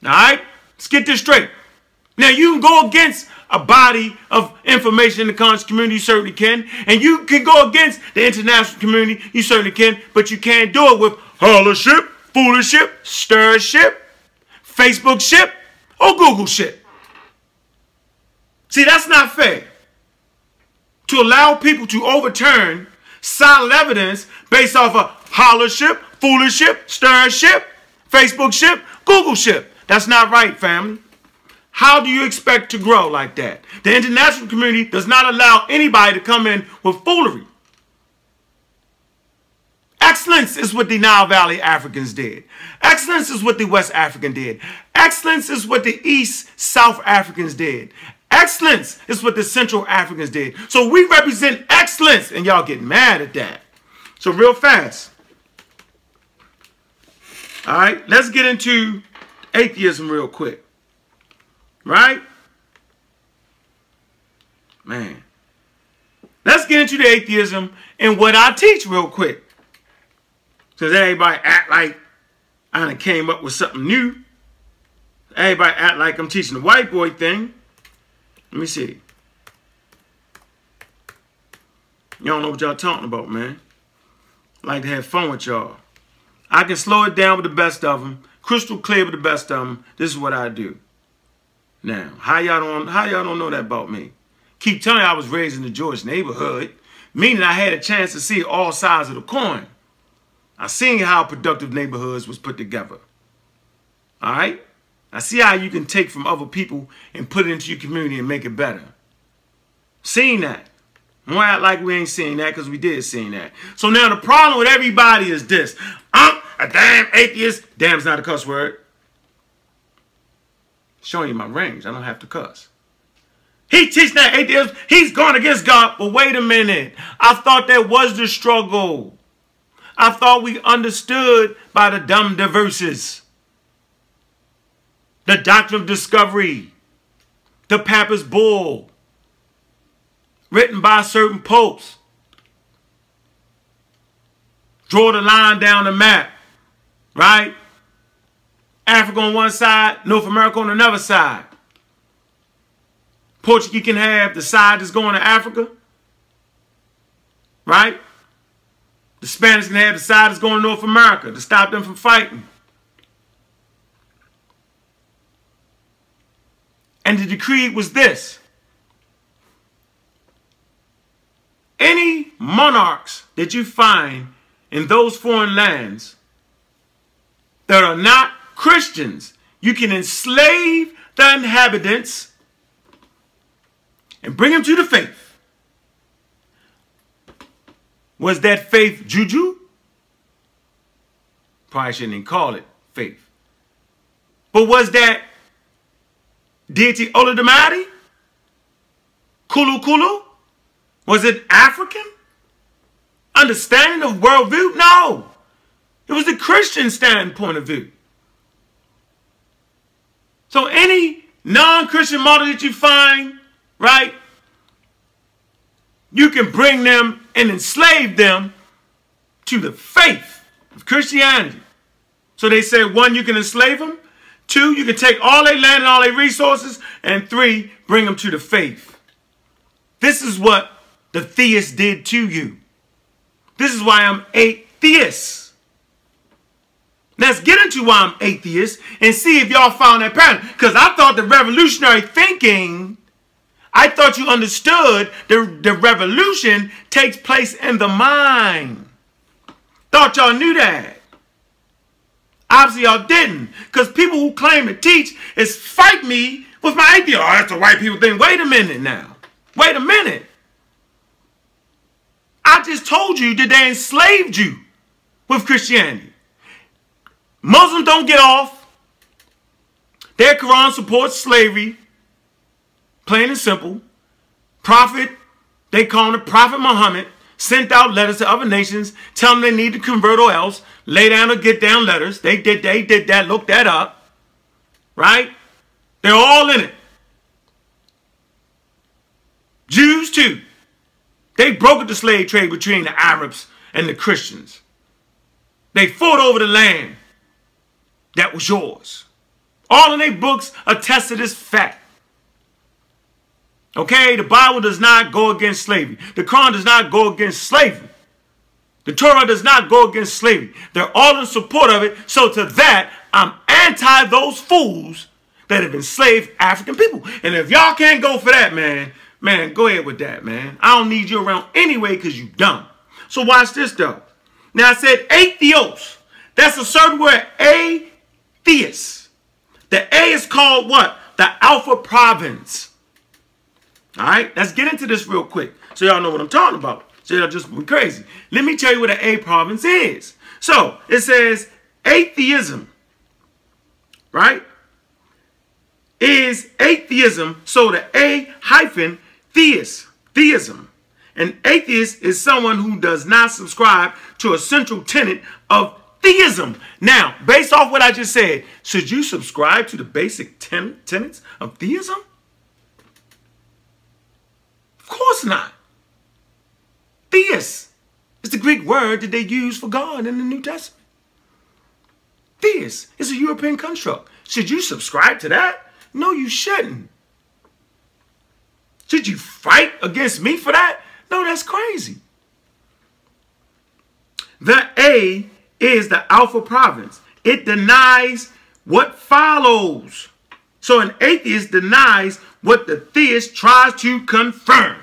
All right? Let's get this straight. Now, you can go against a body of information in the conscious community, you certainly can. And you can go against the international community, you certainly can. But you can't do it with hollership, fooliship, stirship, Facebookship, or Googleship. See, that's not fair. To allow people to overturn solid evidence based off of hollership, fooliship, stirship, Facebookship, Googleship. That's not right, family. How do you expect to grow like that? The international community does not allow anybody to come in with foolery. Excellence is what the Nile Valley Africans did. Excellence is what the West African did. Excellence is what the East South Africans did. Excellence is what the Central Africans did. So we represent excellence, and y'all get mad at that. So real fast. All right, let's get into atheism real quick. Right? Man. Let's get into the atheism and what I teach real quick. Because everybody act like I done came up with something new. Everybody act like I'm teaching the white boy thing. Let me see. Y'all know what y'all talking about, man. Like to have fun with y'all. I can slow it down with the best of them. Crystal clear with the best of them. This is what I do. Now, how y'all don't know that about me? Keep telling you I was raised in the Jewish neighborhood, meaning I had a chance to see all sides of the coin. I seen how productive neighborhoods was put together. All right? I see how you can take from other people and put it into your community and make it better. Seen that. Don't act like we ain't seen that, because we did seen that. So now the problem with everybody is this. I'm a damn atheist. Damn's not a cuss word. Showing you my range. I don't have to cuss. He teaches that atheism. He's gone against God. But wait a minute. I thought that was the struggle. I thought we understood by the dumb diverses. The Doctrine of Discovery. The Papist Bull. Written by certain popes. Draw the line down the map. Right? Africa on one side, North America on another side. Portuguese can have the side that's going to Africa, right? The Spanish can have the side that's going to North America to stop them from fighting. And the decree was this. Any monarchs that you find in those foreign lands that are not Christians, you can enslave the inhabitants and bring them to the faith. Was that faith juju? Probably shouldn't even call it faith. But was that deity Olodumare? Kulu Kulu? Was it African? Understanding of worldview? No. It was the Christian standpoint of view. So any non-Christian model that you find, right, you can bring them and enslave them to the faith of Christianity. So they say, one, you can enslave them. Two, you can take all their land and all their resources. And three, bring them to the faith. This is what the theists did to you. This is why I'm atheist. Let's get into why I'm atheist and see if y'all found that pattern. Because I thought the revolutionary thinking, I thought you understood the revolution takes place in the mind. Thought y'all knew that. Obviously y'all didn't. Because people who claim to teach is fight me with my atheism. Oh, that's a white people thing. Wait a minute now. Wait a minute. I just told you that they enslaved you with Christianity. Muslims don't get off. Their Quran supports slavery. Plain and simple. Prophet, they call him the Prophet Muhammad, sent out letters to other nations, tell them they need to convert or else. Lay down or get down letters. They did that. Look that up. Right? They're all in it. Jews too. They brokered the slave trade between the Arabs and the Christians. They fought over the land that was yours. All of their books attest to this fact. Okay, the Bible does not go against slavery. The Quran does not go against slavery. The Torah does not go against slavery. They're all in support of it. So to that, I'm anti those fools that have enslaved African people. And if y'all can't go for that, man, go ahead with that, man. I don't need you around anyway because you dumb. So watch this, though. Now, I said atheos. That's a certain word, atheist. The A is called what? The Alpha province. All right, let's get into this real quick so y'all know what I'm talking about. So y'all just went crazy. Let me tell you what an A province is. So it says atheism, right? Is atheism. So the A hyphen theist, theism. An atheist is someone who does not subscribe to a central tenet of theism. Now, based off what I just said, should you subscribe to the basic tenets of theism? Of course not. Theist is the Greek word that they use for God in the New Testament. Theist is a European construct. Should you subscribe to that? No, you shouldn't. Should you fight against me for that? No, that's crazy. The A is the Alpha province. It denies what follows. So an atheist denies what the theist tries to confirm.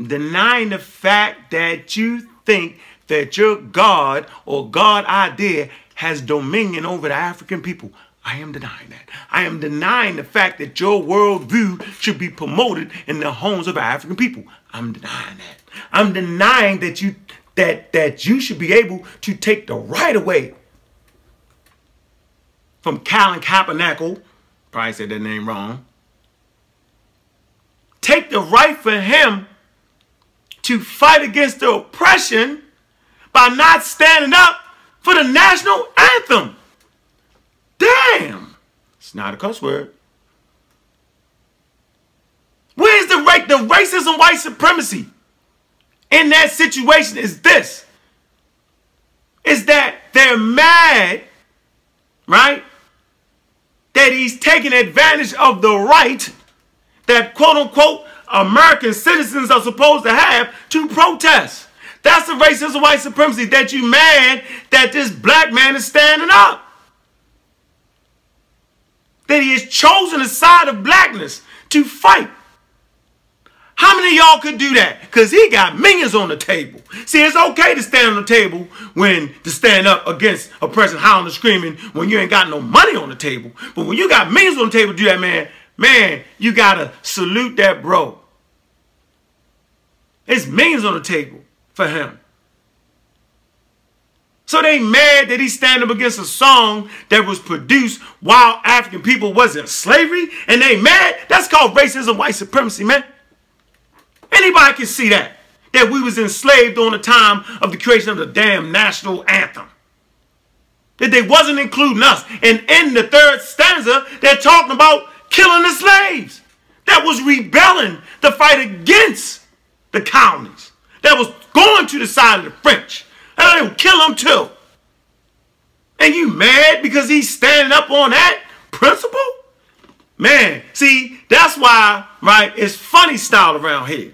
Denying the fact that you think that your God or God idea has dominion over the African people. I am denying that. I am denying the fact that your worldview should be promoted in the homes of African people. I'm denying that. I'm denying that you should be able to take the right away from Colin Kaepernick. Probably said that name wrong. Take the right for him to fight against the oppression by not standing up for the national anthem. Damn. It's not a cuss word. Where's the racism, white supremacy in that situation is this. Is that they're mad, right? That he's taking advantage of the right that quote unquote American citizens are supposed to have to protest. That's the racism, white supremacy that you mad that this black man is standing up. That he has chosen the side of blackness to fight. How many of y'all could do that? Because he got millions on the table. See, it's okay to stand on the table when to stand up against oppression, howling and screaming when you ain't got no money on the table. But when you got millions on the table to do that, man, you got to salute that bro. It's millions on the table for him. So they mad that he's standing up against a song that was produced while African people was in slavery. And they mad? That's called racism, white supremacy, man. Anybody can see that. That we was enslaved during the time of the creation of the damn national anthem. That they wasn't including us. And in the third stanza, they're talking about killing the slaves. That was rebelling the fight against the colonies. That was going to the side of the French. And they would kill him too. And you mad because he's standing up on that principle? Man, see, that's why, right, it's funny style around here.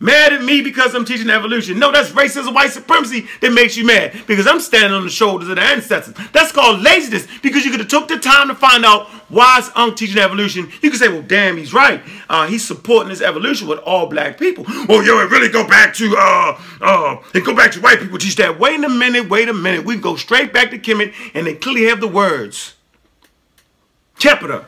Mad at me because I'm teaching evolution. No, that's racism, white supremacy that makes you mad. Because I'm standing on the shoulders of the ancestors. That's called laziness. Because you could have took the time to find out why is Unc teaching evolution. You could say, well, damn, he's right. He's supporting this evolution with all black people. Well, yo, it really go back to white people teach that. Wait a minute. We can go straight back to Kemet and they clearly have the words. Chapter.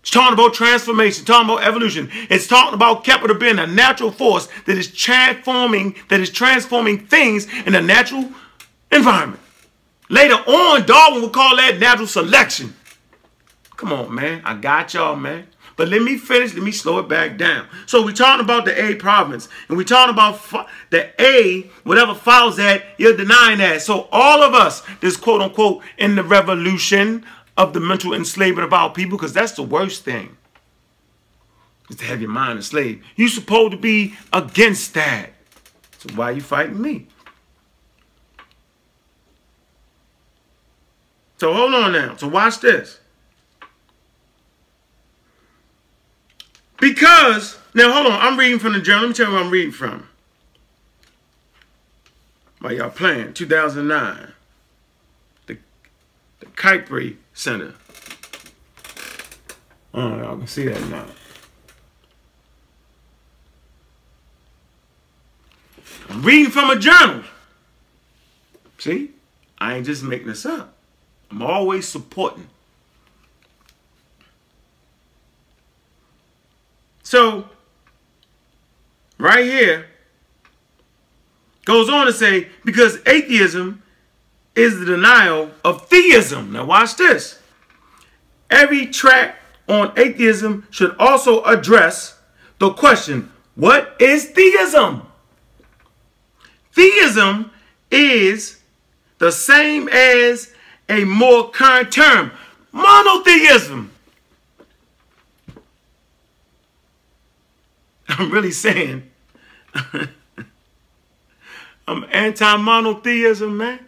It's talking about transformation, talking about evolution. It's talking about capital being a natural force that is transforming things in a natural environment. Later on, Darwin would call that natural selection. Come on, man. I got y'all, man. But let me finish. Let me slow it back down. So we're talking about the A province. And we're talking about the A, whatever follows that, you're denying that. So all of us, this quote unquote, in the revolution of the mental enslavement of our people, because that's the worst thing, is to have your mind enslaved. You're supposed to be against that. So why are you fighting me? So hold on now. So watch this. Because, now hold on, I'm reading from the journal. Let me tell you where I'm reading from. Why y'all playing? 2009. The Kuiperi Center. I don't know, y'all can see that now. I'm reading from a journal. See? I ain't just making this up. I'm always supporting. So, right here, goes on to say, because atheism is the denial of theism. Now watch this. Every tract on atheism should also address the question, what is theism? Theism is the same as a more current term, monotheism. I'm really saying I'm anti-monotheism, man.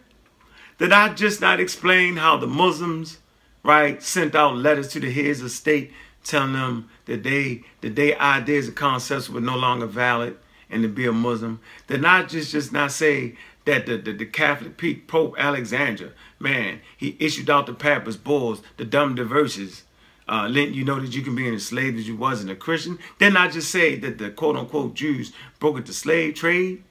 Did I just not explain how the Muslims, right, sent out letters to the heads of state telling them that their ideas and concepts were no longer valid and to be a Muslim? Did I just not say that the Catholic Pope Alexander, man, he issued out the Papist Bulls, the dumb diverses, letting you know that you can be enslaved as you wasn't a Christian? Didn't I just say that the quote-unquote Jews brokered the slave trade?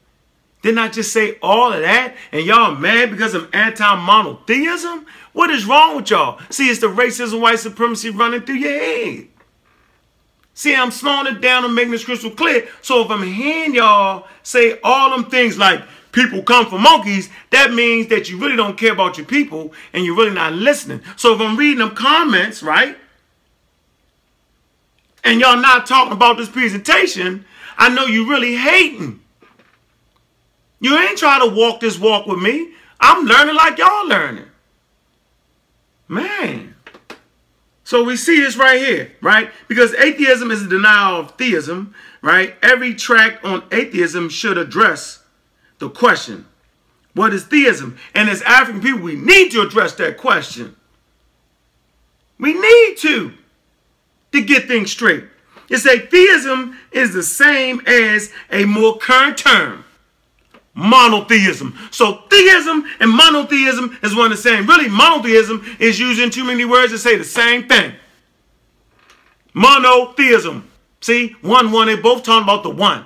Didn't I just say all of that? And y'all mad because of anti-monotheism? What is wrong with y'all? See, it's the racism, white supremacy running through your head. See, I'm slowing it down and making this crystal clear. So if I'm hearing y'all say all them things like people come from monkeys, that means that you really don't care about your people and you're really not listening. So if I'm reading them comments, right, and y'all not talking about this presentation, I know you really hating. You ain't trying to walk this walk with me. I'm learning like y'all learning. Man. So we see this right here, right? Because atheism is a denial of theism, right? Every tract on atheism should address the question, what is theism? And as African people, we need to address that question. We need to get things straight. It says theism is the same as a more current term, monotheism. So theism and monotheism is one of the same. Really, monotheism is using too many words to say the same thing. Monotheism. See, one, they both talking about the one.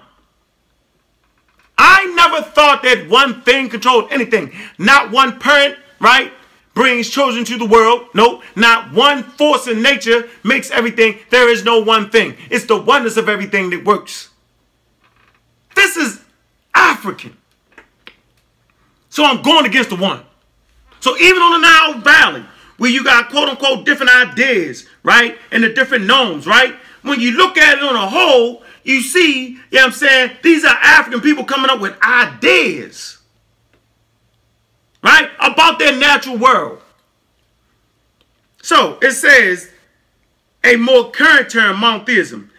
I never thought that one thing controlled anything. Not one parent, right, brings children to the world. Nope. Not one force in nature makes everything. There is no one thing. It's the oneness of everything that works. This is African. So I'm going against the one. So even on the Nile Valley, where you got quote-unquote different ideas, right, and the different norms, right, when you look at it on a whole, you see, you know what I'm saying, these are African people coming up with ideas, right, about their natural world. So it says, a more current term, monotheism.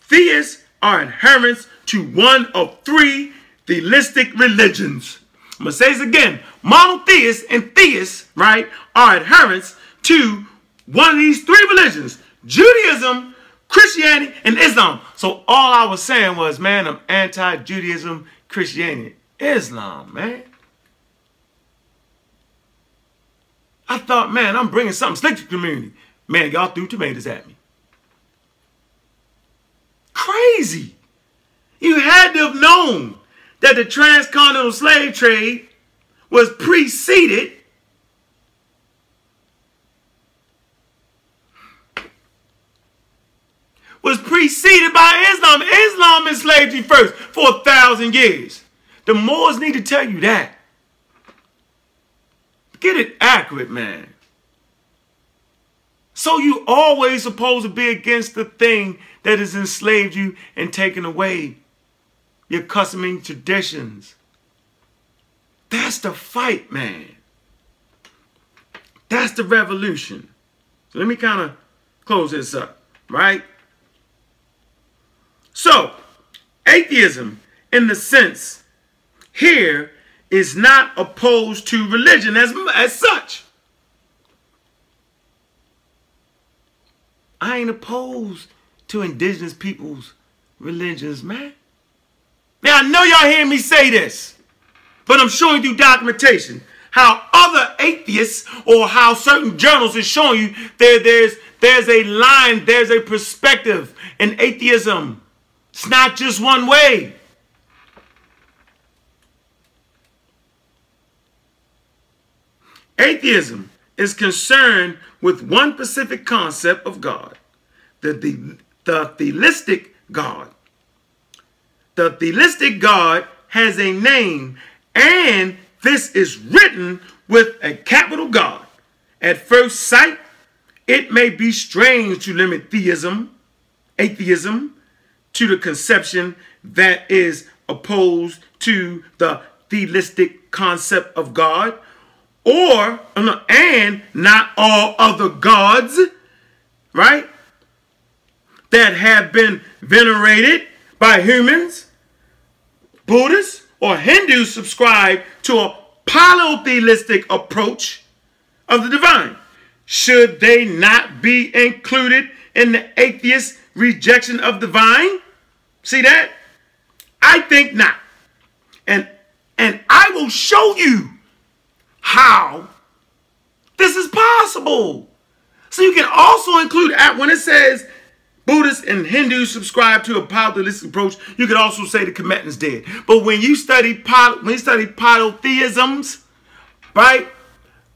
Theists are adherents to one of three theistic religions. I'm going to say this again. Monotheists and theists, right, are adherents to one of these three religions, Judaism, Christianity, and Islam. So all I was saying was, man, I'm anti-Judaism, Christianity, Islam, man. I thought, man, I'm bringing something slick to the community. Man, y'all threw tomatoes at me. Crazy. You had to have known that the transcontinental slave trade was preceded by Islam. Islam enslaved you first for 1,000 years. The Moors need to tell you that. Get it accurate, man. So you always supposed to be against the thing that has enslaved you and taken away your custom and traditions. That's the fight, man. That's the revolution. So let me kind of close this up, right? So, atheism, in the sense here, is not opposed to religion as such. I ain't opposed to indigenous people's religions, man. Now, I know y'all hear me say this, but I'm showing you documentation how other atheists or how certain journals is showing you that there's a line, there's a perspective in atheism. It's not just one way. Atheism is concerned with one specific concept of God, the theistic God. The theistic God has a name, and this is written with a capital God. At first sight, it may be strange to limit atheism to the conception that is opposed to the theistic concept of God, and not all other gods, right, that have been venerated by humans. Buddhists or Hindus subscribe to a polytheistic approach of the divine. Should they not be included in the atheist rejection of divine? See that? I think not. And I will show you how this is possible. So you can also include, when it says Buddhists and Hindus subscribe to a polytheistic approach, you could also say the Tibetans did. But when you study polytheisms, right,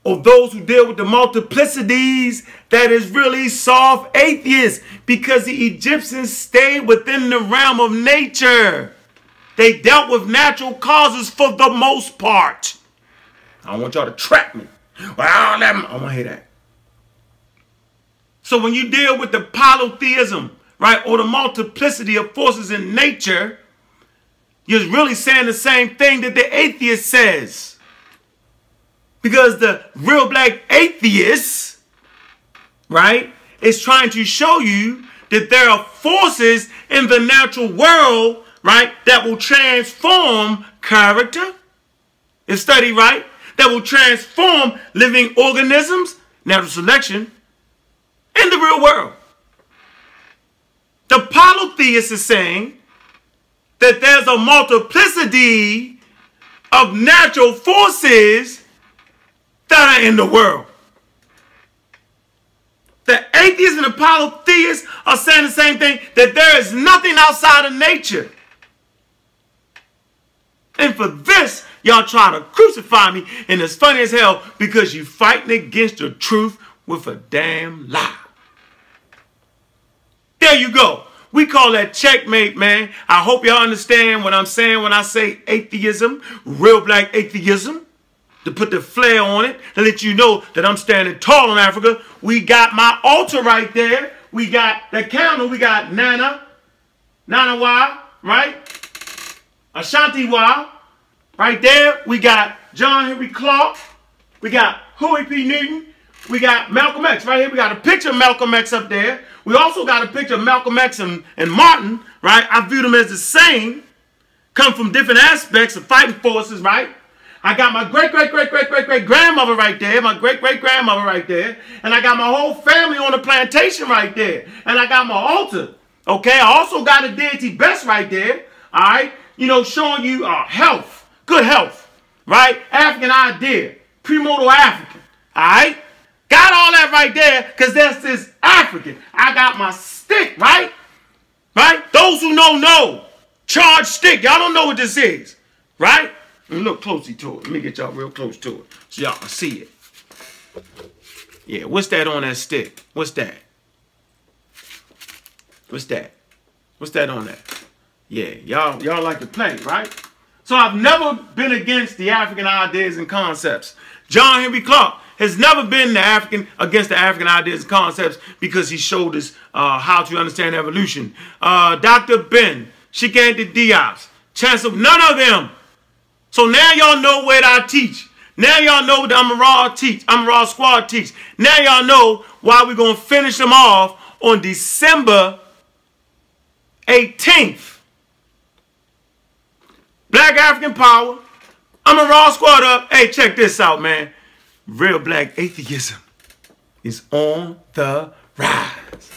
or those who deal with the multiplicities, that is really soft atheists, because the Egyptians stayed within the realm of nature. They dealt with natural causes for the most part. I don't want y'all to trap me. I want to hear that. So when you deal with the polytheism, right, or the multiplicity of forces in nature, you're really saying the same thing that the atheist says. Because the real black atheist, right, is trying to show you that there are forces in the natural world, right, that will transform character. It's studied, right? That will transform living organisms, natural selection, in the real world. The polytheist is saying that there's a multiplicity of natural forces that are in the world. The atheists and the polytheists are saying the same thing, that there is nothing outside of nature. And for this, y'all try to crucify me, and it's funny as hell because you're fighting against the truth with a damn lie. There you go. We call that checkmate, man. I hope y'all understand what I'm saying when I say atheism, real black atheism, to put the flair on it, to let you know that I'm standing tall in Africa. We got my altar right there. We got the counter. We got Nana Wa, right? Ashanti Wa. Right there, we got John Henry Clark, we got Huey P. Newton, we got Malcolm X. Right here, we got a picture of Malcolm X up there. We also got a picture of Malcolm X and Martin, right? I view them as the same, come from different aspects of fighting forces, right? I got my great-great-great-great-great-great-grandmother right there, my great-great-grandmother right there, and I got my whole family on the plantation right there, and I got my altar, okay? I also got a deity best right there, all right? You know, showing you health. Good health, right? African idea, premodal African, all right? Got all that right there because that's this African. I got my stick, right? Right? Those who don't know, charged stick. Y'all don't know what this is, right? Let me look closely to it. Let me get y'all real close to it so y'all can see it. Yeah, what's that on that stick? What's that? What's that? What's that on that? Yeah, y'all like to play, right? So I've never been against the African ideas and concepts. John Henry Clark has never been against the African ideas and concepts because he showed us how to understand evolution. Dr. Ben, Chikante Diop, Chancellor, none of them. So now y'all know what I teach. Now y'all know what the Amaral Squad teach. Now y'all know why we're going to finish them off on December 18th. Black African Power. I'm a raw squad up. Hey, check this out, man. Real black atheism is on the rise.